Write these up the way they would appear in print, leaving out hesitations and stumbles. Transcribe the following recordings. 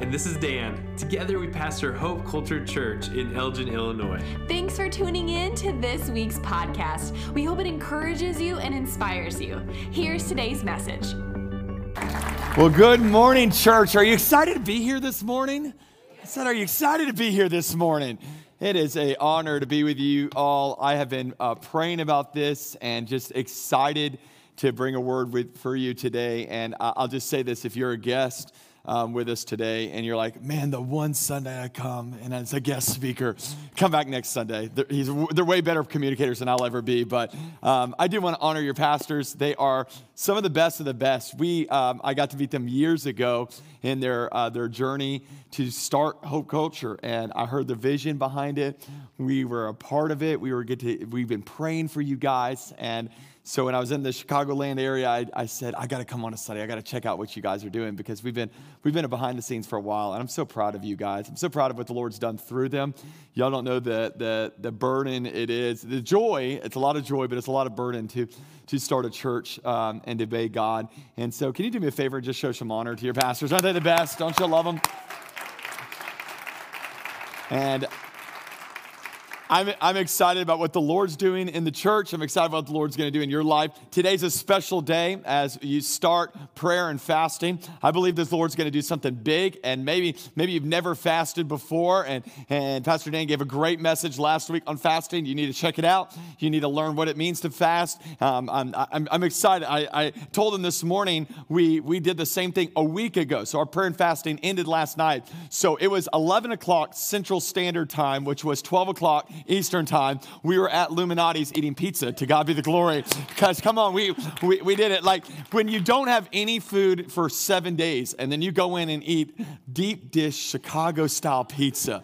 And this is Dan. Together we pastor Hope Culture Church in Elgin, Illinois. Thanks for tuning in to this week's podcast. We hope it encourages you and inspires you. Here's today's message. Well, good morning, church. Are you excited to be here this morning? I said, are you excited to be here this morning? It is an honor to be with you all. I have been praying about this and just excited to bring a word for you today. And I'll just say this, if you're a guest with us today and you're like, man, the one Sunday I come and as a guest speaker, come back next Sunday. They're way better communicators than I'll ever be, but I do want to honor your pastors. They are some of the best of the best. I got to meet them years ago in their journey to start Hope Culture, and I heard the vision behind it. We were a part of it. We've been praying for you guys, and so when I was in the Chicagoland area, I said, I got to come on a Sunday. I got to check out what you guys are doing, because we've been behind the scenes for a while, and I'm so proud of you guys. I'm so proud of what the Lord's done through them. Y'all don't know the burden it is, the joy. It's a lot of joy, but it's a lot of burden to start a church and to obey God. And so can you do me a favor and just show some honor to your pastors? Aren't they the best? Don't you love them? And I'm excited about what the Lord's doing in the church. I'm excited about what the Lord's going to do in your life. Today's a special day as you start prayer and fasting. I believe this Lord's going to do something big, and maybe you've never fasted before, and Pastor Dan gave a great message last week on fasting. You need to check it out. You need to learn what it means to fast. I'm excited. I told him this morning we did the same thing a week ago, so our prayer and fasting ended last night. So it was 11 o'clock Central Standard Time, which was 12 o'clock Eastern Time. We were at Luminati's eating pizza. To God be the glory. Because come on, we did it. Like when you don't have any food for 7 days and then you go in and eat deep dish Chicago style pizza,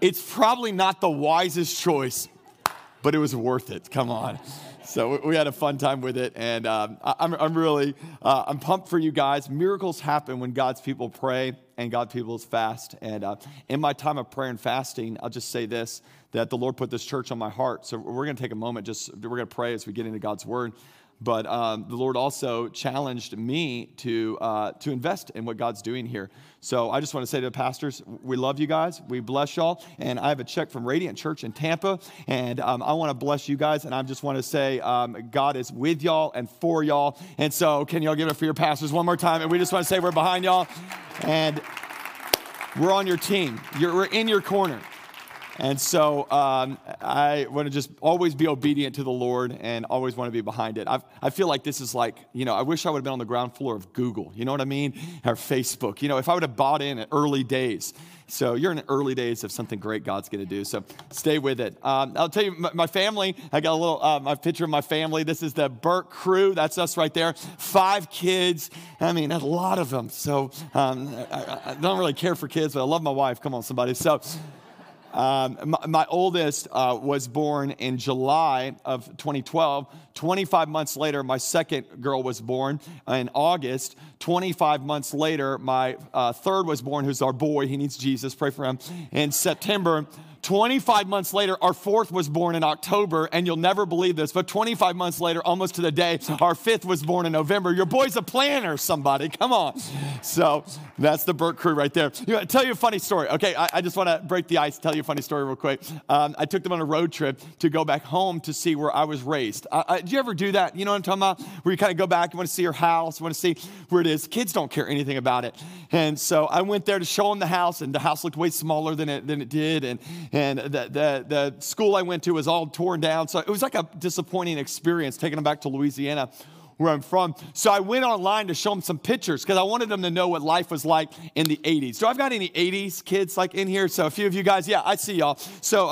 it's probably not the wisest choice, but it was worth it. Come on. So we had a fun time with it, and I'm pumped for you guys. Miracles happen when God's people pray and God's people fast. And in my time of prayer and fasting, I'll just say this, that the Lord put this church on my heart. So we're going to take a moment, we're going to pray as we get into God's word. But the Lord also challenged me to invest in what God's doing here. So I just want to say to the pastors, we love you guys. We bless y'all. And I have a check from Radiant Church in Tampa. And I want to bless you guys. And I just want to say God is with y'all and for y'all. And so can y'all give it up for your pastors one more time? And we just want to say we're behind y'all. And we're on your team. We're in your corner. And so I want to just always be obedient to the Lord and always want to be behind it. I feel like this is like, I wish I would have been on the ground floor of Google, you know what I mean? Or Facebook, if I would have bought in at early days. So you're in the early days of something great God's going to do. So stay with it. I'll tell you, my family, I got a little my picture of my family. This is the Burke crew. That's us right there. 5 kids. I mean, a lot of them. So I don't really care for kids, but I love my wife. Come on, somebody. So my oldest was born in July of 2012. 25 months later, my second girl was born in August. 25 months later, my third was born, who's our boy. He needs Jesus. Pray for him. In September. 25 months later, our fourth was born in October, and you'll never believe this, but 25 months later, almost to the day, our fifth was born in November. Your boy's a planner, somebody. Come on. So that's the Burke crew right there. You know, tell you a funny story. Okay, I just want to break the ice, tell you a funny story real quick. I took them on a road trip to go back home to see where I was raised. Did you ever do that? You know what I'm talking about? Where you kind of go back, you want to see your house, you want to see where it is. Kids don't care anything about it. And so I went there to show them the house, and the house looked way smaller than it did, and the school I went to was all torn down. So it was like a disappointing experience taking them back to Louisiana, where I'm from. So I went online to show them some pictures because I wanted them to know what life was like in the 80s. Do I've got any 80s kids like in here? So a few of you guys, yeah, I see y'all. So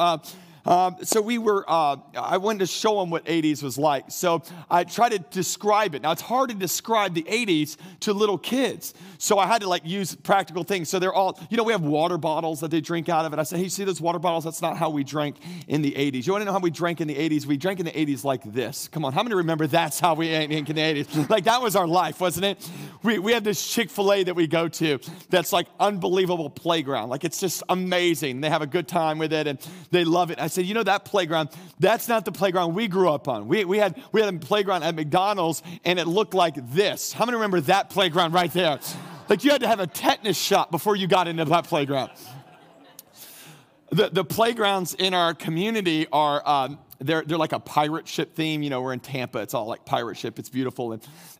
I wanted to show them what 80s was like. So I tried to describe it. Now it's hard to describe the 80s to little kids. So I had to use practical things. So they're all, we have water bottles that they drink out of. And I said, hey, you see those water bottles? That's not how we drank in the 80s. You want to know how we drank in the 80s? We drank in the 80s like this. Come on, how many remember that's how we drank in the 80s? Like that was our life, wasn't it? We had this Chick-fil-A that we go to that's like unbelievable playground. Like it's just amazing. They have a good time with it and they love it. I said, that playground, that's not the playground we grew up on. We had a playground at McDonald's, and it looked like this. How many remember that playground right there? Like you had to have a tetanus shot before you got into that playground. The playgrounds in our community are, they're like a pirate ship theme. You know, we're in Tampa. It's all like pirate ship. It's beautiful.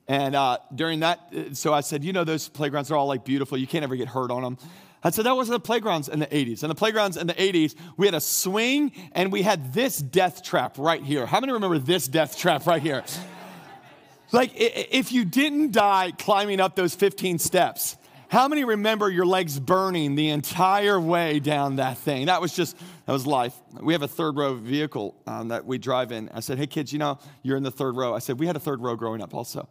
And during that, so I said, you know, those playgrounds are all like beautiful. You can't ever get hurt on them. I said, that wasn't the playgrounds in the 80s. In the playgrounds in the 80s, we had a swing and we had this death trap right here. How many remember this death trap right here? Like if you didn't die climbing up those 15 steps, how many remember your legs burning the entire way down that thing? That was life. We have a third row vehicle that we drive in. I said, hey kids, you know, you're in the third row. I said, we had a third row growing up also.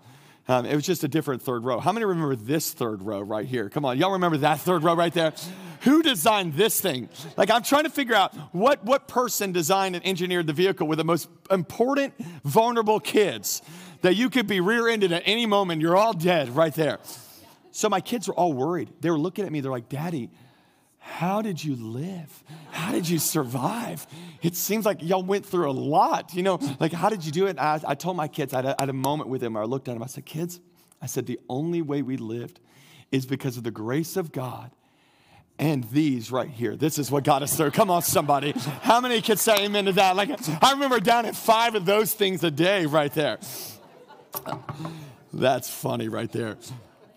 It was just a different third row. How many remember this third row right here? Come on, y'all remember that third row right there? Who designed this thing? Like I'm trying to figure out what person designed and engineered the vehicle with the most important, vulnerable kids that you could be rear-ended at any moment. You're all dead right there. So my kids were all worried. They were looking at me. They're like, Daddy, how did you live? How did you survive? It seems like y'all went through a lot. You know, like, how did you do it? I told my kids, I had a moment with them. I looked at them. I said, kids, I said, the only way we lived is because of the grace of God and these right here. This is what got us through. Come on, somebody. How many kids say amen to that? Like, I remember down at 5 of those things a day right there. That's funny right there.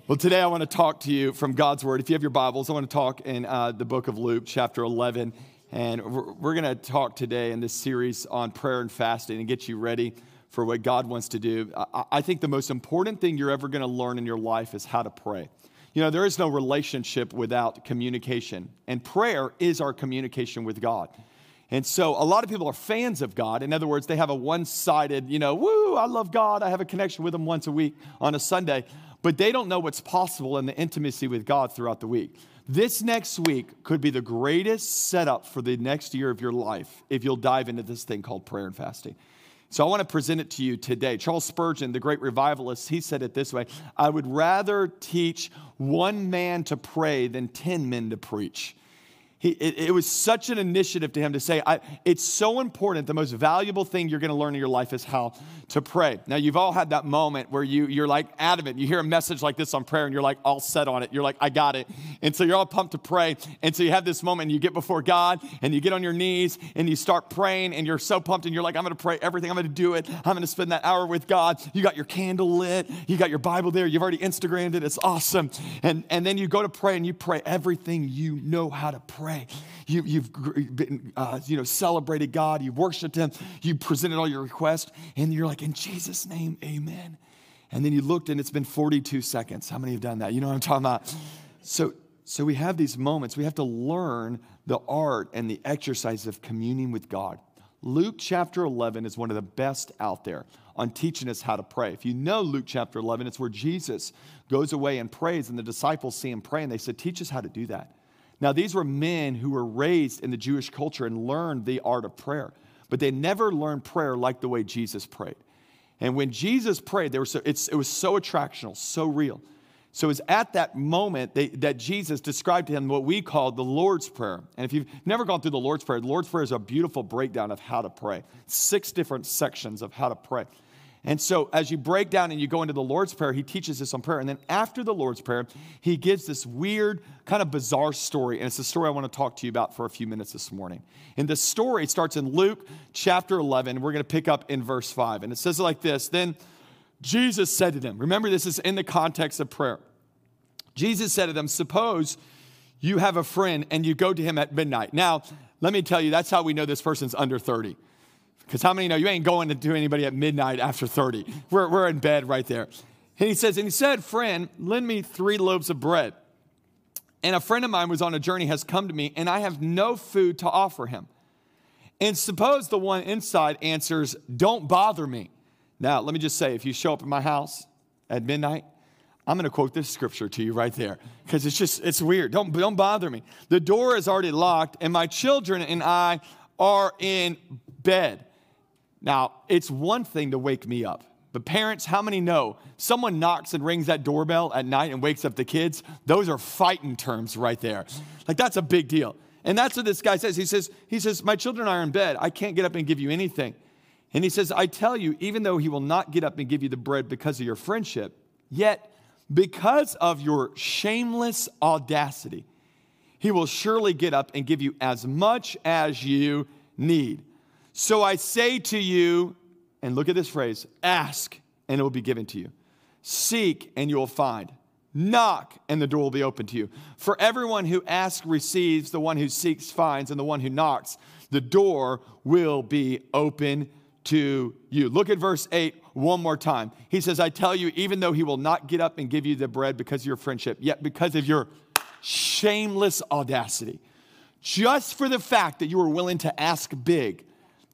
Well, today I want to talk to you from God's Word. If you have your Bibles, I want to talk in the book of Luke, chapter 11. And we're going to talk today in this series on prayer and fasting and get you ready for what God wants to do. I think the most important thing you're ever going to learn in your life is how to pray. You know, there is no relationship without communication. And prayer is our communication with God. And so a lot of people are fans of God. In other words, they have a one-sided, you know, woo, I love God. I have a connection with him once a week on a Sunday. But they don't know what's possible in the intimacy with God throughout the week. This next week could be the greatest setup for the next year of your life if you'll dive into this thing called prayer and fasting. So I want to present it to you today. Charles Spurgeon, the great revivalist, he said it this way: I would rather teach one man to pray than 10 men to preach. It was such an initiative to him to say, it's so important. The most valuable thing you're going to learn in your life is how to pray. Now, you've all had that moment where you're like adamant. You hear a message like this on prayer and you're like all set on it. You're like, I got it. And so you're all pumped to pray. And so you have this moment and you get before God and you get on your knees and you start praying and you're so pumped and you're like, I'm going to pray everything. I'm going to do it. I'm going to spend that hour with God. You got your candle lit. You got your Bible there. You've already Instagrammed it. It's awesome. And then you go to pray and you pray everything you know how to pray. You've been, celebrated God. You've worshiped him. You presented all your requests. And you're like, in Jesus' name, amen. And then you looked and it's been 42 seconds. How many have done that? You know what I'm talking about? So we have these moments. We have to learn the art and the exercise of communing with God. Luke chapter 11 is one of the best out there on teaching us how to pray. If you know Luke chapter 11, it's where Jesus goes away and prays. And the disciples see him pray. And they said, teach us how to do that. Now, these were men who were raised in the Jewish culture and learned the art of prayer, but they never learned prayer like the way Jesus prayed. And when Jesus prayed, it was so attractional, so real. So it was at that moment that Jesus described to him what we call the Lord's Prayer. And if you've never gone through the Lord's Prayer is a beautiful breakdown of how to pray. 6 different sections of how to pray. And so as you break down and you go into the Lord's Prayer, he teaches us on prayer. And then after the Lord's Prayer, he gives this weird, kind of bizarre story. And it's the story I want to talk to you about for a few minutes this morning. And the story starts in Luke chapter 11. We're going to pick up in verse 5. And it says it like this: Then Jesus said to them, remember this is in the context of prayer. Jesus said to them, suppose you have a friend and you go to him at midnight. Now, let me tell you, that's how we know this person's under 30. Because how many know you ain't going to do anybody at midnight after 30? We're in bed right there. And he said, friend, lend me 3 loaves of bread. And a friend of mine was on a journey, has come to me, and I have no food to offer him. And suppose the one inside answers, don't bother me. Now, let me just say, if you show up at my house at midnight, I'm going to quote this scripture to you right there. Because it's weird. Don't bother me. The door is already locked, and my children and I are in bed. Now, it's one thing to wake me up, but parents, how many know someone knocks and rings that doorbell at night and wakes up the kids? Those are fighting terms right there. Like, that's a big deal. And that's what this guy says. He says, my children are in bed. I can't get up and give you anything. And he says, I tell you, even though he will not get up and give you the bread because of your friendship, yet because of your shameless audacity, he will surely get up and give you as much as you need. So I say to you, and look at this phrase, ask and it will be given to you. Seek and you will find. Knock and the door will be open to you. For everyone who asks receives, the one who seeks finds, and the one who knocks, the door will be open to you. Look at verse 8 one more time. He says, I tell you, even though he will not get up and give you the bread because of your friendship, yet because of your shameless audacity, just for the fact that you were willing to ask big,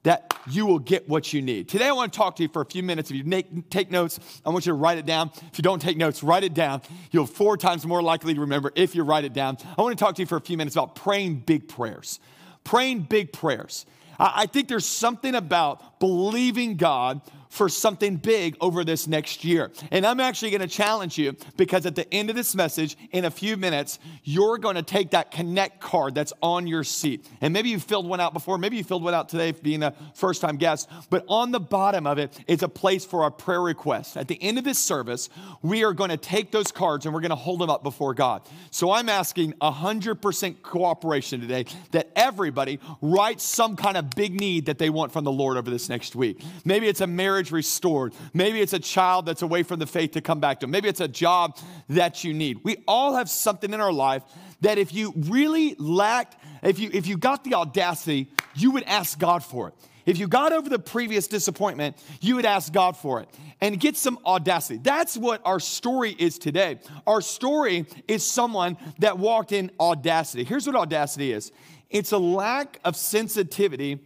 that you will get what you need. Today I want to talk to you for a few minutes. If you take notes, I want you to write it down. If you don't take notes, write it down. You'll 4 times more likely to remember if you write it down. I want to talk to you for a few minutes about praying big prayers. Praying big prayers. I think there's something about believing God for something big over this next year. And I'm actually going to challenge you because at the end of this message, in a few minutes, you're going to take that Connect card that's on your seat. And maybe you filled one out before. Maybe you filled one out today being a first-time guest. But on the bottom of it is a place for our prayer requests. At the end of this service, we are going to take those cards and we're going to hold them up before God. So I'm asking 100% cooperation today that everybody writes some kind of big need that they want from the Lord over this next week. Maybe it's a marriage restored. Maybe it's a child that's away from the faith to come back to. Maybe it's a job that you need. We all have something in our life that if you really lacked, if you got the audacity, you would ask God for it. If you got over the previous disappointment, you would ask God for it and get some audacity. That's what our story is today. Our story is someone that walked in audacity. Here's what audacity is. It's a lack of sensitivity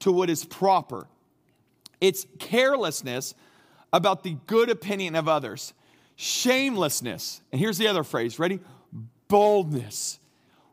to what is proper. It's carelessness about the good opinion of others. Shamelessness. And here's the other phrase. Ready? Boldness.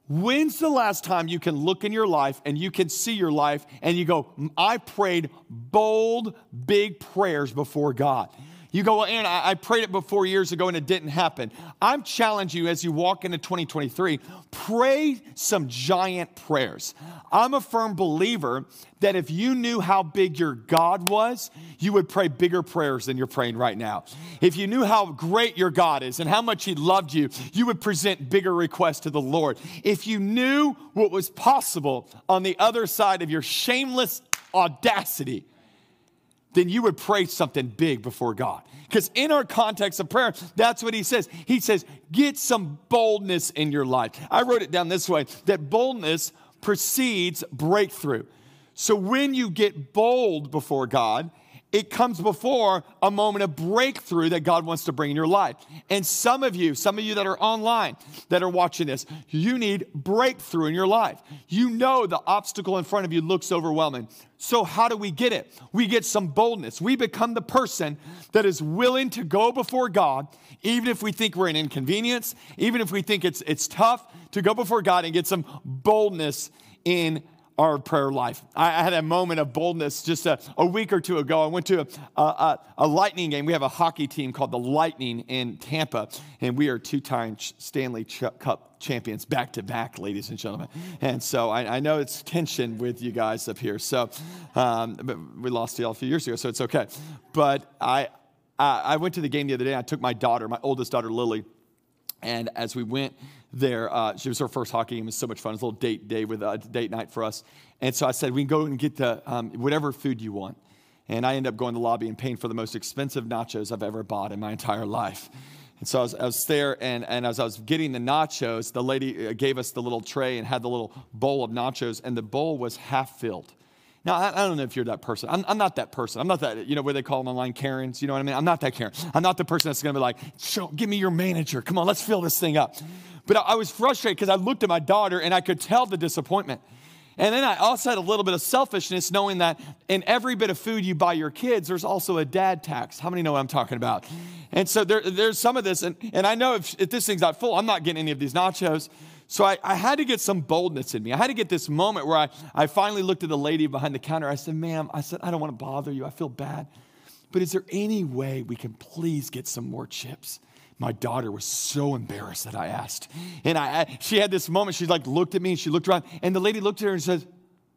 When's the last time you can look in your life and you can see your life and you go, I prayed bold, big prayers before God? You go, well, Aaron, I prayed it before years ago and it didn't happen. I'm challenging you as you walk into 2023, pray some giant prayers. I'm a firm believer that if you knew how big your God was, you would pray bigger prayers than you're praying right now. If you knew how great your God is and how much he loved you, you would present bigger requests to the Lord. If you knew what was possible on the other side of your shameless audacity, then you would pray something big before God. Because in our context of prayer, that's what he says. He says, get some boldness in your life. I wrote it down this way, that boldness precedes breakthrough. So when you get bold before God, it comes before a moment of breakthrough that God wants to bring in your life. And some of you that are online that are watching this, you need breakthrough in your life. You know the obstacle in front of you looks overwhelming. So how do we get it? We get some boldness. We become the person that is willing to go before God, even if we think we're an inconvenience, even if we think it's tough, to go before God and get some boldness in our prayer life. I had a moment of boldness just a week or two ago. I went to a Lightning game. We have a hockey team called the Lightning in Tampa, and we are 2-time Stanley Cup champions back to back, ladies and gentlemen. And so I know it's tension with you guys up here. So but we lost to y'all a few years ago, so it's okay. But I went to the game the other day. I took my daughter, my oldest daughter, Lily, and as we went there, she was her first hockey game. It was so much fun. It was a little date day with a date night for us. And so I said, we can go and get the whatever food you want. And I ended up going to the lobby and paying for the most expensive nachos I've ever bought in my entire life. And so I was there, and as I was getting the nachos, the lady gave us the little tray and had the little bowl of nachos, and the bowl was half filled. Now, I don't know if you're that person. I'm not that person. I'm not that, where they call them online Karens. You know what I mean? I'm not that Karen. I'm not the person that's going to be like, give me your manager. Come on, let's fill this thing up. But I was frustrated because I looked at my daughter and I could tell the disappointment. And then I also had a little bit of selfishness knowing that in every bit of food you buy your kids, there's also a dad tax. How many know what I'm talking about? And so there's some of this. And I know if this thing's not full, I'm not getting any of these nachos. So I had to get some boldness in me. I had to get this moment where I finally looked at the lady behind the counter. I said, ma'am, I don't want to bother you. I feel bad. But is there any way we can please get some more chips? My daughter was so embarrassed that I asked. And she had this moment. She looked at me and she looked around. And the lady looked at her and said,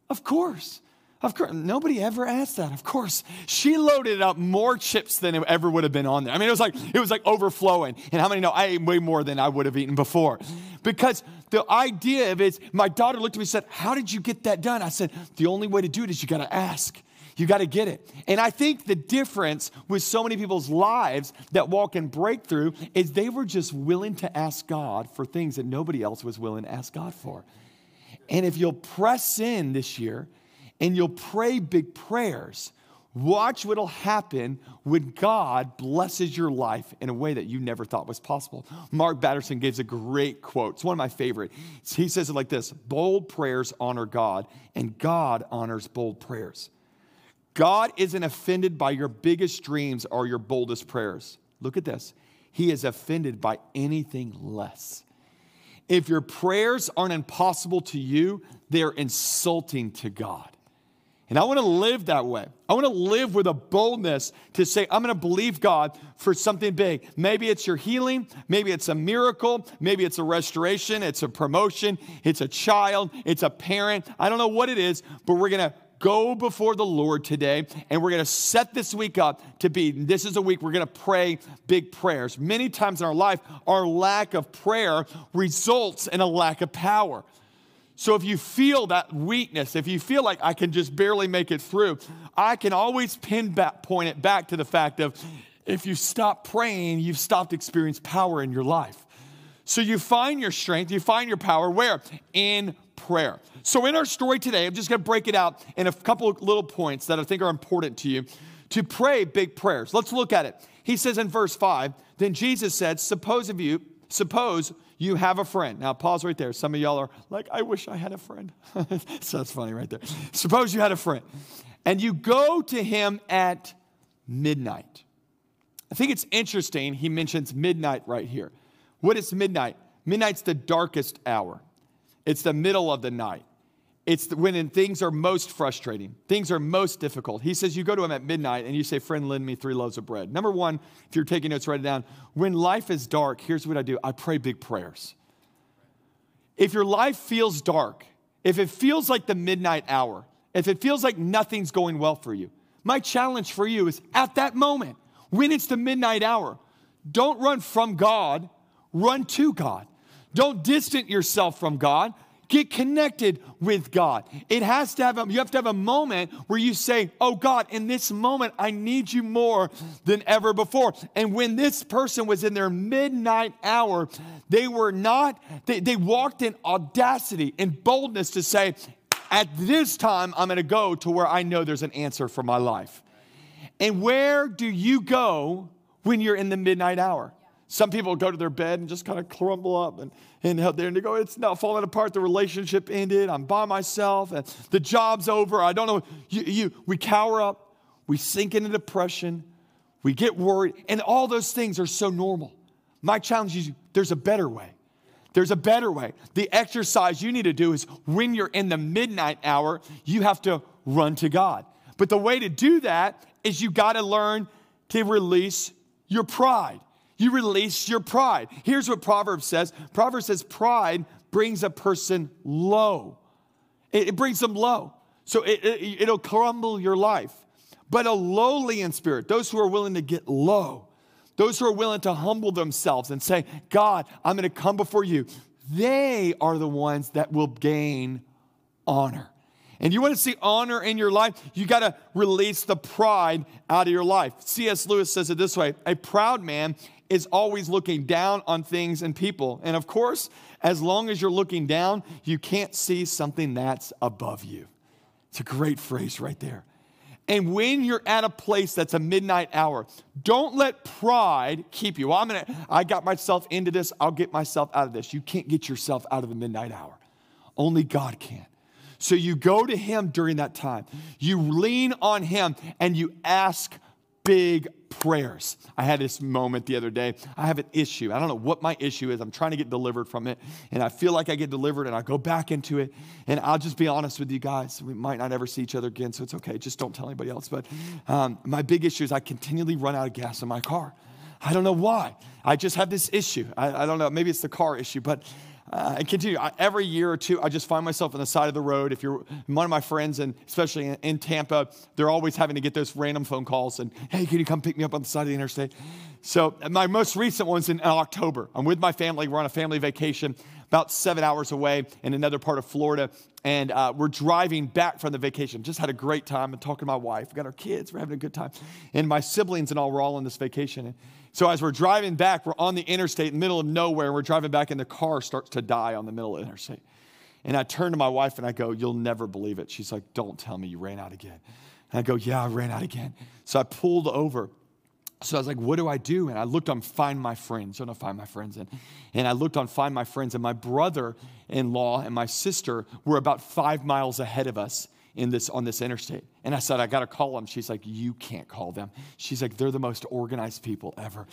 of course. Of course, nobody ever asked that. Of course, she loaded up more chips than it ever would have been on there. I mean, it was like overflowing. And how many know I ate way more than I would have eaten before? Because the idea of it, my daughter looked at me and said, "How did you get that done?" I said, "The only way to do it is you got to ask. You got to get it." And I think the difference with so many people's lives that walk in breakthrough is they were just willing to ask God for things that nobody else was willing to ask God for. And if you'll press in this year, and you'll pray big prayers, watch what'll happen when God blesses your life in a way that you never thought was possible. Mark Batterson gives a great quote. It's one of my favorite. He says it like this: bold prayers honor God, and God honors bold prayers. God isn't offended by your biggest dreams or your boldest prayers. Look at this. He is offended by anything less. If your prayers aren't impossible to you, they're insulting to God. And I want to live that way. I want to live with a boldness to say, I'm going to believe God for something big. Maybe it's your healing. Maybe it's a miracle. Maybe it's a restoration. It's a promotion. It's a child. It's a parent. I don't know what it is, but we're going to go before the Lord today, and we're going to set this week up to be, this is a week we're going to pray big prayers. Many times in our life, our lack of prayer results in a lack of power. So if you feel that weakness, if you feel like I can just barely make it through, I can always point it back to the fact of if you stop praying, you've stopped experiencing power in your life. So you find your strength, you find your power where? In prayer. So in our story today, I'm just going to break it out in a couple of little points that I think are important to you to pray big prayers. Let's look at it. He says in verse 5, then Jesus said, suppose you have a friend. Now, pause right there. Some of y'all are like, I wish I had a friend. So that's funny right there. Suppose you had a friend and you go to him at midnight. I think it's interesting he mentions midnight right here. What is midnight? Midnight's the darkest hour. It's the middle of the night. It's when things are most frustrating. Things are most difficult. He says you go to him at midnight and you say, friend, lend me 3 loaves of bread. Number one, if you're taking notes, write it down. When life is dark, here's what I do. I pray big prayers. If your life feels dark, if it feels like the midnight hour, if it feels like nothing's going well for you, my challenge for you is at that moment, when it's the midnight hour, don't run from God, run to God. Don't distance yourself from God. Get connected with God. You have to have a moment where you say, oh God, in this moment, I need you more than ever before. And when this person was in their midnight hour, they walked in audacity and boldness to say, at this time, I'm going to go to where I know there's an answer for my life. And where do you go when you're in the midnight hour? Some people go to their bed and just kind of crumble up and out there and they go, it's now falling apart. The relationship ended. I'm by myself. And the job's over. I don't know. We cower up. We sink into depression. We get worried. And all those things are so normal. My challenge is there's a better way. There's a better way. The exercise you need to do is when you're in the midnight hour, you have to run to God. But the way to do that is you got to learn to release your pride. You release your pride. Here's what Proverbs says. Proverbs says pride brings a person low. It brings them low. So it'll crumble your life. But a lowly in spirit, those who are willing to get low, those who are willing to humble themselves and say, God, I'm going to come before you. They are the ones that will gain honor. And you want to see honor in your life, you got to release the pride out of your life. C.S. Lewis says it this way, a proud man is always looking down on things and people. And of course, as long as you're looking down, you can't see something that's above you. It's a great phrase right there. And when you're at a place that's a midnight hour, don't let pride keep you. Well, I got myself into this. I'll get myself out of this. You can't get yourself out of the midnight hour. Only God can. So you go to him during that time. You lean on him and you ask big prayers. I had this moment the other day. I have an issue. I don't know what my issue is. I'm trying to get delivered from it. And I feel like I get delivered and I go back into it. And I'll just be honest with you guys. We might not ever see each other again, so it's okay. Just don't tell anybody else. But my big issue is I continually run out of gas in my car. I don't know why. I just have this issue. I don't know. Maybe it's the car issue, but I continue. Every year or two, I just find myself on the side of the road. If you're one of my friends, and especially in Tampa, they're always having to get those random phone calls. And, hey, can you come pick me up on the side of the interstate? So my most recent one's in October. I'm with my family. We're on a family vacation about 7 hours away in another part of Florida. And we're driving back from the vacation. Just had a great time. I'm talking to my wife. We've got our kids. We're having a good time. And my siblings and all, we're all on this vacation. And so as we're driving back, we're on the interstate, middle of nowhere. We're driving back, and the car starts to die on the middle of the interstate. And I turn to my wife, and I go, you'll never believe it. She's like, don't tell me you ran out again. And I go, yeah, I ran out again. So I pulled over. So I was like, what do I do? And I looked on Find My Friends. I don't know Find My Friends. And I looked on Find My Friends, and my brother-in-law and my sister were about 5 miles ahead of us on this interstate. And I said, I got to call them. She's like, you can't call them. She's like, they're the most organized people ever.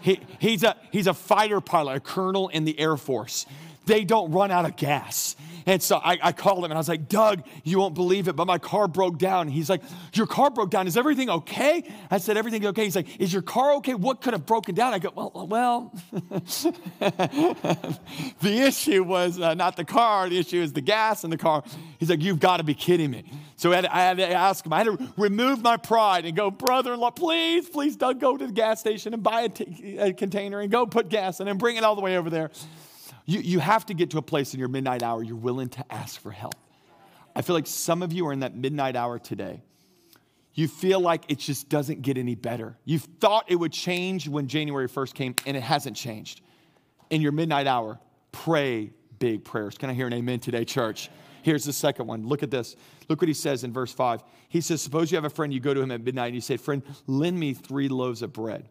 He's a fighter pilot, a colonel in the Air Force. They don't run out of gas. And so I called him, and I was like, Doug, you won't believe it, but my car broke down. He's like, your car broke down. Is everything okay? I said, everything's okay. He's like, is your car okay? What could have broken down? I go, well. The issue was not the car. The issue is the gas in the car. He's like, you've got to be kidding me. So I had to ask him. I had to remove my pride and go, brother-in-law, please, Doug, go to the gas station and buy a container and go put gas in and bring it all the way over there. You have to get to a place in your midnight hour you're willing to ask for help. I feel like some of you are in that midnight hour today. You feel like it just doesn't get any better. You thought it would change when January 1st came, and it hasn't changed. In your midnight hour, pray big prayers. Can I hear an amen today, church? Here's the second one. Look at this. Look what he says in verse 5. He says, suppose you have a friend, you go to him at midnight, and you say, friend, lend me 3 loaves of bread.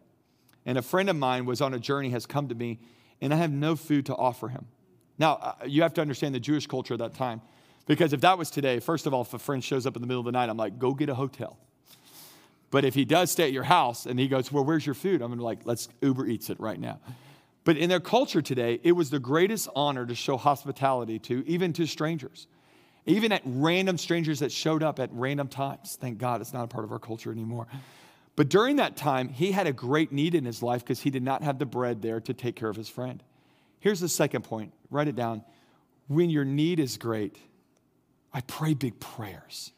And a friend of mine was on a journey, has come to me, and I have no food to offer him. Now, you have to understand the Jewish culture at that time, because if that was today, first of all, if a friend shows up in the middle of the night, I'm like, go get a hotel. But if he does stay at your house and he goes, well, where's your food? I'm like, let's Uber Eats it right now. But in their culture today, it was the greatest honor to show hospitality to, even to strangers, even at random strangers that showed up at random times. Thank God it's not a part of our culture anymore. But during that time, he had a great need in his life because he did not have the bread there to take care of his friend. Here's the second point. Write it down. When your need is great, I pray big prayers.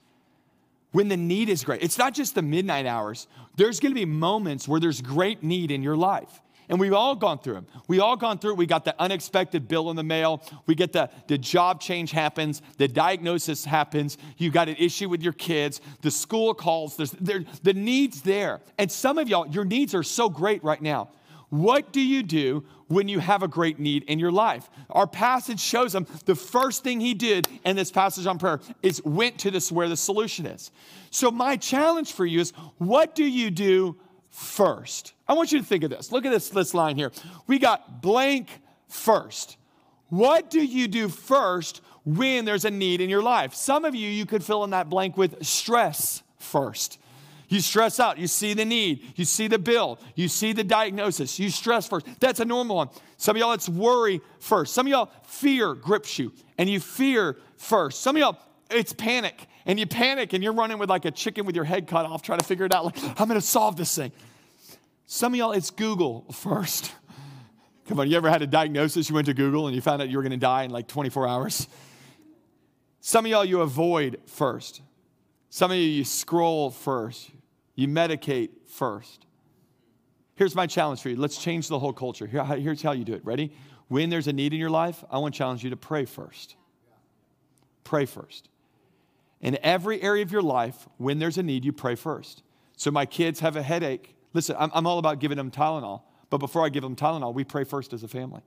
When the need is great, it's not just the midnight hours. There's going to be moments where there's great need in your life. And we've all gone through them. We all gone through it. We got the unexpected bill in the mail. We get the job change happens. The diagnosis happens. You got an issue with your kids. The school calls. The need's there. And some of y'all, your needs are so great right now. What do you do when you have a great need in your life? Our passage shows him the first thing he did in this passage on prayer is went to this where the solution is. So my challenge for you is, what do you do first? I want you to think of this. Look at this line here. We got blank first. What do you do first when there's a need in your life? Some of you could fill in that blank with stress first. You stress out. You see the need. You see the bill. You see the diagnosis. You stress first. That's a normal one. Some of y'all, it's worry first. Some of y'all, fear grips you, and you fear first. Some of y'all, it's panic. And you panic, and you're running with like a chicken with your head cut off, trying to figure it out. Like, I'm going to solve this thing. Some of y'all, it's Google first. Come on, you ever had a diagnosis? You went to Google, and you found out you were going to die in like 24 hours. Some of y'all, you avoid first. Some of you, you scroll first. You medicate first. Here's my challenge for you. Let's change the whole culture. Here's how you do it. Ready? When there's a need in your life, I want to challenge you to pray first. Pray first. In every area of your life, when there's a need, you pray first. So my kids have a headache. Listen, I'm all about giving them Tylenol. But before I give them Tylenol, we pray first as a family.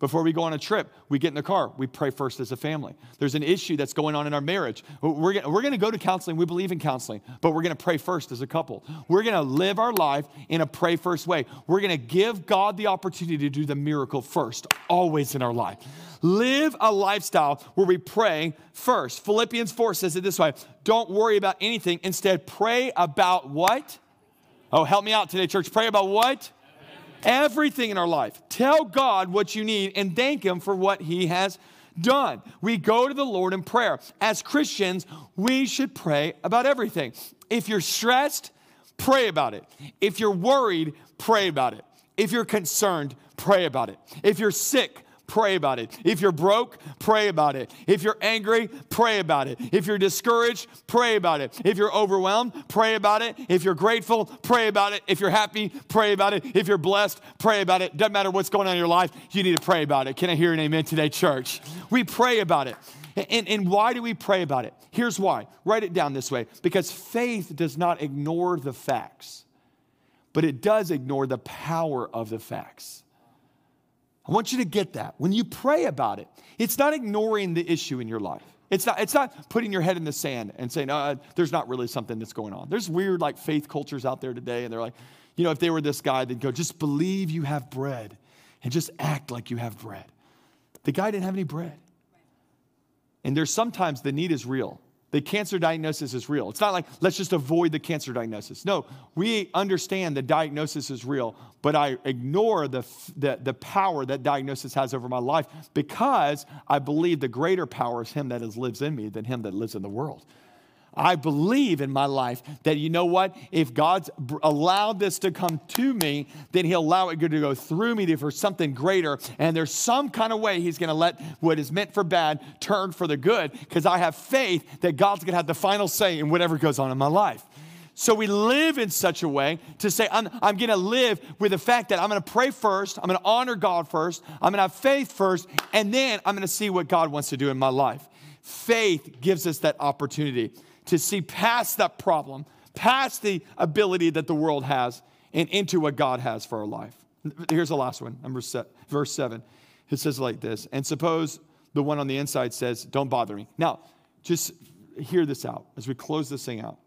Before we go on a trip, we get in the car. We pray first as a family. There's an issue that's going on in our marriage. We're going to go to counseling. We believe in counseling. But we're going to pray first as a couple. We're going to live our life in a pray first way. We're going to give God the opportunity to do the miracle first, always in our life. Live a lifestyle where we pray first. Philippians 4 says it this way. Don't worry about anything. Instead, pray about what? Oh, help me out today, church. Pray about what? Everything in our life. Tell God what you need and thank him for what he has done. We go to the Lord in prayer. As Christians, we should pray about everything. If you're stressed, pray about it. If you're worried, pray about it. If you're concerned, pray about it. If you're sick, pray about it. If you're broke, pray about it. If you're angry, pray about it. If you're discouraged, pray about it. If you're overwhelmed, pray about it. If you're grateful, pray about it. If you're happy, pray about it. If you're blessed, pray about it. Doesn't matter what's going on in your life, you need to pray about it. Can I hear an amen today, church? We pray about it. And why do we pray about it? Here's why. Write it down this way. Because faith does not ignore the facts, but it does ignore the power of the facts. I want you to get that. When you pray about it, it's not ignoring the issue in your life. It's not putting your head in the sand and saying, there's not really something that's going on. There's weird like faith cultures out there today, and they're like, you know, if they were this guy, they'd go, just believe you have bread and just act like you have bread. The guy didn't have any bread. And there's sometimes the need is real. The cancer diagnosis is real. It's not like, let's just avoid the cancer diagnosis. No, we understand the diagnosis is real, but I ignore the power that diagnosis has over my life because I believe the greater power is him that lives in me than him that lives in the world. I believe in my life that, you know what, if God's allowed this to come to me, then he'll allow it to go through me for something greater. And there's some kind of way he's going to let what is meant for bad turn for the good, because I have faith that God's going to have the final say in whatever goes on in my life. So we live in such a way to say, I'm going to live with the fact that I'm going to pray first, I'm going to honor God first, I'm going to have faith first, and then I'm going to see what God wants to do in my life. Faith gives us that opportunity to see past that problem, past the ability that the world has, and into what God has for our life. Here's the last one, verse 7. It says like this, and suppose the one on the inside says, don't bother me. Now, just hear this out as we close this thing out.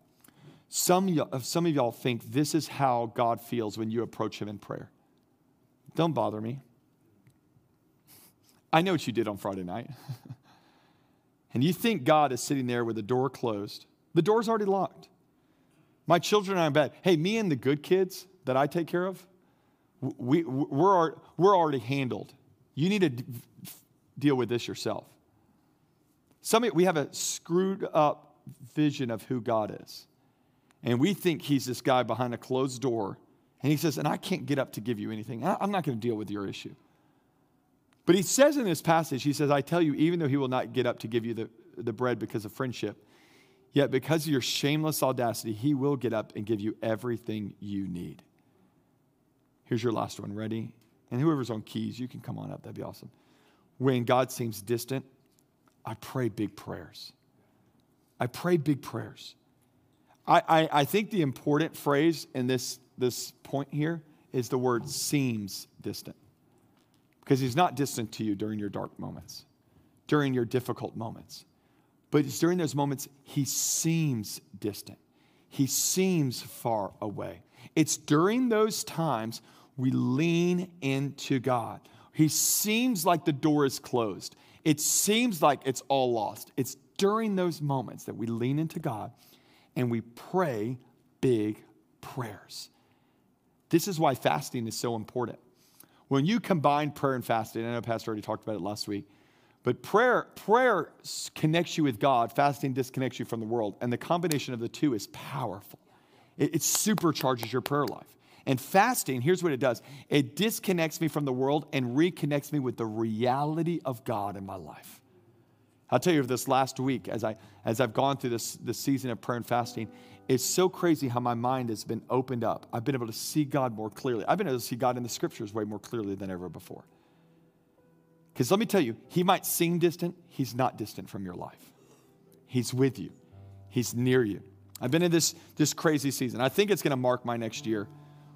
Some of y'all think this is how God feels when you approach him in prayer. Don't bother me. I know what you did on Friday night. And you think God is sitting there with the door closed. The door's already locked. My children are in bed. Hey, me and the good kids that I take care of, we're already handled. You need to deal with this yourself. We have a screwed up vision of who God is. And we think he's this guy behind a closed door. And he says, and I can't get up to give you anything. I'm not going to deal with your issue. But he says in this passage, he says, I tell you, even though he will not get up to give you the bread because of friendship, yet because of your shameless audacity, he will get up and give you everything you need. Here's your last one, ready? And whoever's on keys, you can come on up, that'd be awesome. When God seems distant, I pray big prayers. I pray big prayers. I think the important phrase in this point here is the word seems distant. Because he's not distant to you during your dark moments, during your difficult moments. But it's during those moments, he seems distant. He seems far away. It's during those times we lean into God. He seems like the door is closed. It seems like it's all lost. It's during those moments that we lean into God and we pray big prayers. This is why fasting is so important. When you combine prayer and fasting, I know Pastor already talked about it last week, but prayer connects you with God, fasting disconnects you from the world, and the combination of the two is powerful. It supercharges your prayer life. And fasting, here's what it does. It disconnects me from the world and reconnects me with the reality of God in my life. I'll tell you of this last week, as I've gone through this season of prayer and fasting, it's so crazy how my mind has been opened up. I've been able to see God more clearly. I've been able to see God in the scriptures way more clearly than ever before. Because let me tell you, he might seem distant. He's not distant from your life. He's with you. He's near you. I've been in this crazy season. I think it's going to mark my next year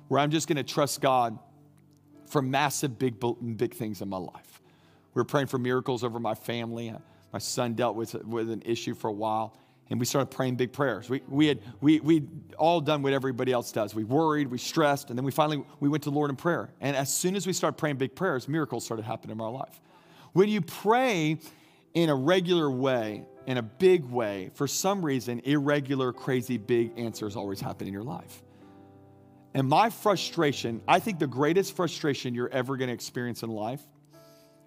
where I'm just going to trust God for massive, big things in my life. We're praying for miracles over my family. My son dealt with an issue for a while. And we started praying big prayers. We'd all done what everybody else does. We worried, we stressed, and then we finally went to the Lord in prayer. And as soon as we started praying big prayers, miracles started happening in our life. When you pray in a regular way, in a big way, for some reason, irregular, crazy, big answers always happen in your life. And my frustration, I think the greatest frustration you're ever going to experience in life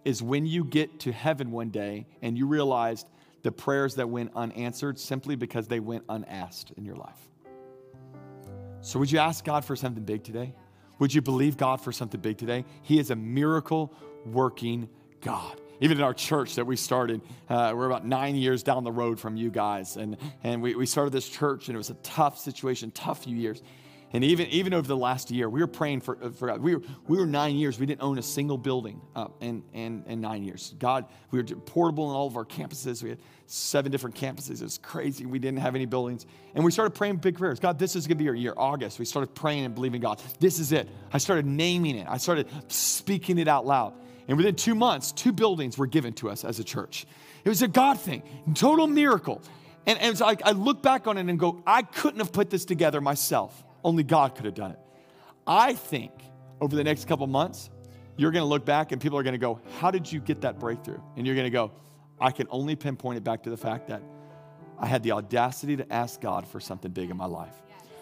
is when you get to heaven one day and you realize the prayers that went unanswered simply because they went unasked in your life. So would you ask God for something big today? Would you believe God for something big today? He is a miracle-working God. Even in our church that we started, we're about 9 years down the road from you guys. And we started this church, and it was a tough situation, tough few years. And even over the last year, we were praying for God. We were 9 years. We didn't own a single building in 9 years. God, we were portable in all of our campuses. We had 7 different campuses. It was crazy. We didn't have any buildings. And we started praying big prayers. God, this is going to be our year, August. We started praying and believing God. This is it. I started naming it. I started speaking it out loud. And within 2 months, 2 buildings were given to us as a church. It was a God thing, total miracle. And so I look back on it and go, I couldn't have put this together myself. Only God could have done it. I think over the next couple months, you're going to look back and people are going to go, how did you get that breakthrough? And you're going to go, I can only pinpoint it back to the fact that I had the audacity to ask God for something big in my life.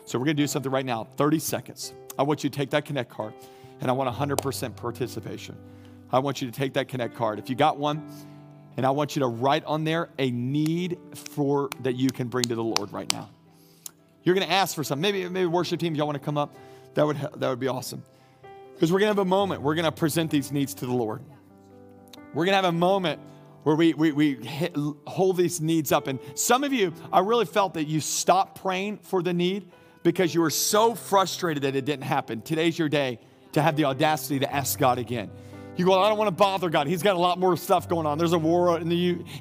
So we're going to do something right now, 30 seconds. I want you to take that Connect card, and I want 100% participation. I want you to take that Connect card. If you got one, and I want you to write on there a need for that you can bring to the Lord right now. You're going to ask for something. Maybe worship team, if y'all want to come up, that would be awesome. Because we're going to have a moment. We're going to present these needs to the Lord. We're going to have a moment where we hold these needs up. And some of you, I really felt that you stopped praying for the need because you were so frustrated that it didn't happen. Today's your day to have the audacity to ask God again. You go, I don't want to bother God. He's got a lot more stuff going on. There's a war in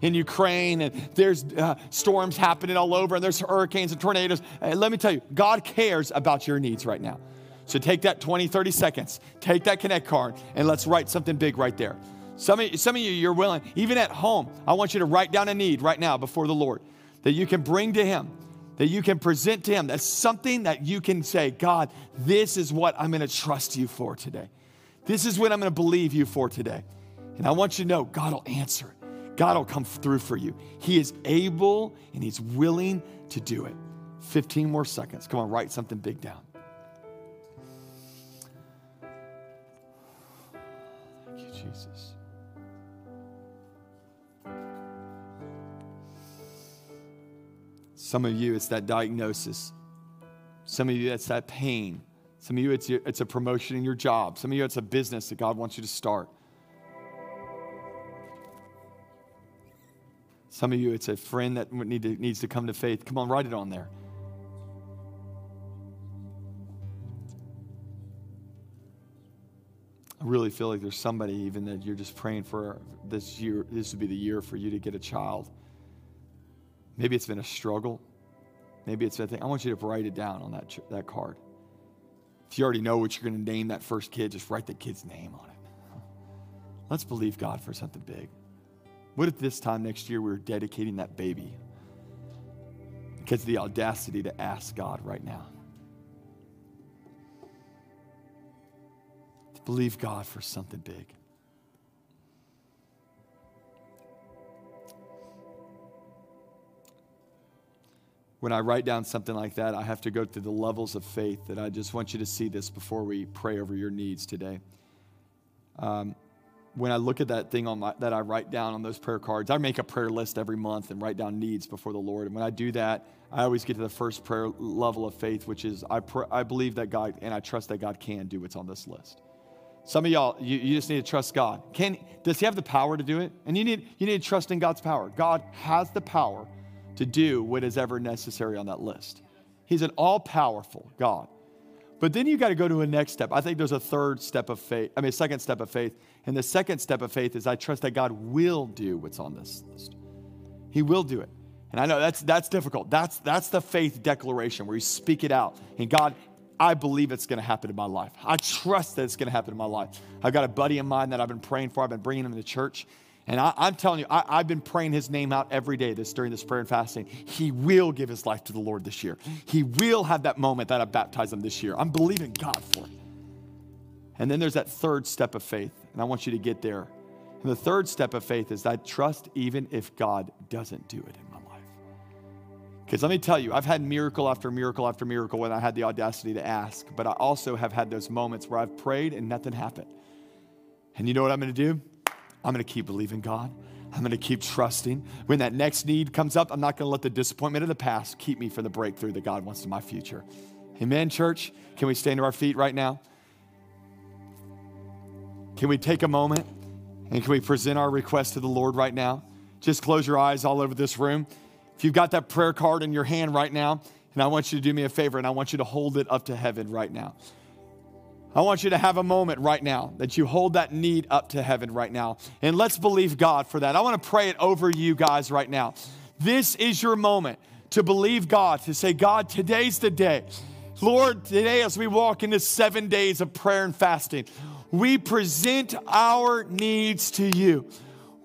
Ukraine, and there's storms happening all over, and there's hurricanes and tornadoes. And let me tell you, God cares about your needs right now. So take that 20, 30 seconds. Take that Connect card, and let's write something big right there. Some of you, you're willing. Even at home, I want you to write down a need right now before the Lord that you can bring to Him, that you can present to Him. That's something that you can say, God, this is what I'm going to trust you for today. This is what I'm going to believe you for today. And I want you to know God will answer it. God will come through for you. He is able and He's willing to do it. 15 more seconds. Come on, write something big down. Thank you, Jesus. Some of you, it's that diagnosis. Some of you, it's that pain. Some of you, it's a promotion in your job. Some of you, it's a business that God wants you to start. Some of you, it's a friend that needs to come to faith. Come on, write it on there. I really feel like there's somebody even that you're just praying for this year. This would be the year for you to get a child. Maybe it's been a struggle. Maybe it's been a thing. I want you to write it down on that card. If you already know what you're going to name that first kid, just write the kid's name on it. Let's believe God for something big. What if this time next year we were dedicating that baby? Because of the audacity to ask God right now. To believe God for something big. When I write down something like that, I have to go through the levels of faith that I just want you to see this before we pray over your needs today. When I look at that thing that I write down on those prayer cards, I make a prayer list every month and write down needs before the Lord. And when I do that, I always get to the first prayer level of faith, which is I believe that God, and I trust that God can do what's on this list. Some of y'all, you just need to trust God. Does He have the power to do it? And you need to trust in God's power. God has the power to do what is ever necessary on that list. He's an all-powerful God. But then you got to go to a next step. I think there's a second step of faith. And the second step of faith is I trust that God will do what's on this list. He will do it. And I know that's difficult. That's the faith declaration where you speak it out. And God, I believe it's going to happen in my life. I trust that it's going to happen in my life. I've got a buddy of mine that I've been praying for. I've been bringing him to church. And I'm telling you, I've been praying his name out every day during this prayer and fasting. He will give his life to the Lord this year. He will have that moment that I baptize him this year. I'm believing God for it. And then there's that third step of faith, and I want you to get there. And the third step of faith is I trust even if God doesn't do it in my life. Because let me tell you, I've had miracle after miracle after miracle when I had the audacity to ask, but I also have had those moments where I've prayed and nothing happened. And you know what I'm going to do? I'm going to keep believing God. I'm going to keep trusting. When that next need comes up, I'm not going to let the disappointment of the past keep me from the breakthrough that God wants in my future. Amen, church? Can we stand to our feet right now? Can we take a moment And can we present our request to the Lord right now? Just close your eyes all over this room. If you've got that prayer card in your hand right now, and I want you to do me a favor, and I want you to hold it up to heaven right now. I want you to have a moment right now that you hold that need up to heaven right now. And let's believe God for that. I want to pray it over you guys right now. This is your moment to believe God, to say, God, today's the day. Lord, today as we walk into 7 days of prayer and fasting, we present our needs to you.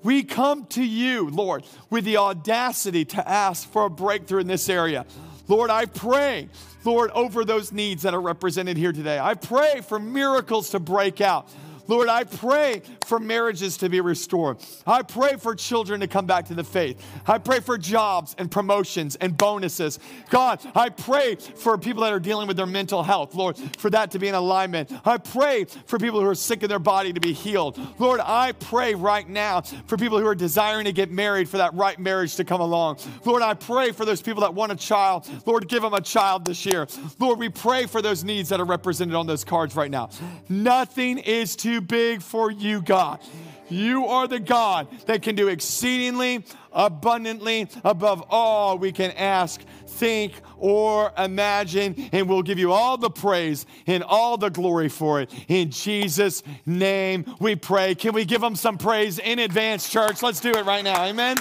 We come to you, Lord, with the audacity to ask for a breakthrough in this area. Lord, I pray, Lord, over those needs that are represented here today. I pray for miracles to break out. Lord, I pray for marriages to be restored. I pray for children to come back to the faith. I pray for jobs and promotions and bonuses. God, I pray for people that are dealing with their mental health, Lord, for that to be in alignment. I pray for people who are sick in their body to be healed. Lord, I pray right now for people who are desiring to get married, for that right marriage to come along. Lord, I pray for those people that want a child. Lord, give them a child this year. Lord, we pray for those needs that are represented on those cards right now. Nothing is too big for you, God. You are the God that can do exceedingly abundantly above all we can ask, think, or imagine, and we'll give you all the praise and all the glory for it. In Jesus' name we pray. Can we give them some praise in advance, church? Let's do it right now. Amen.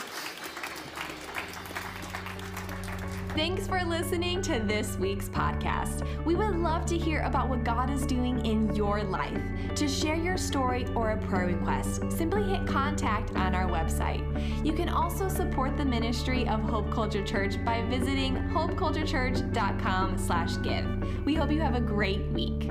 Thanks for listening to this week's podcast. We would love to hear about what God is doing in your life. To share your story or a prayer request, simply hit contact on our website. You can also support the ministry of Hope Culture Church by visiting hopeculturechurch.com/give. We hope you have a great week.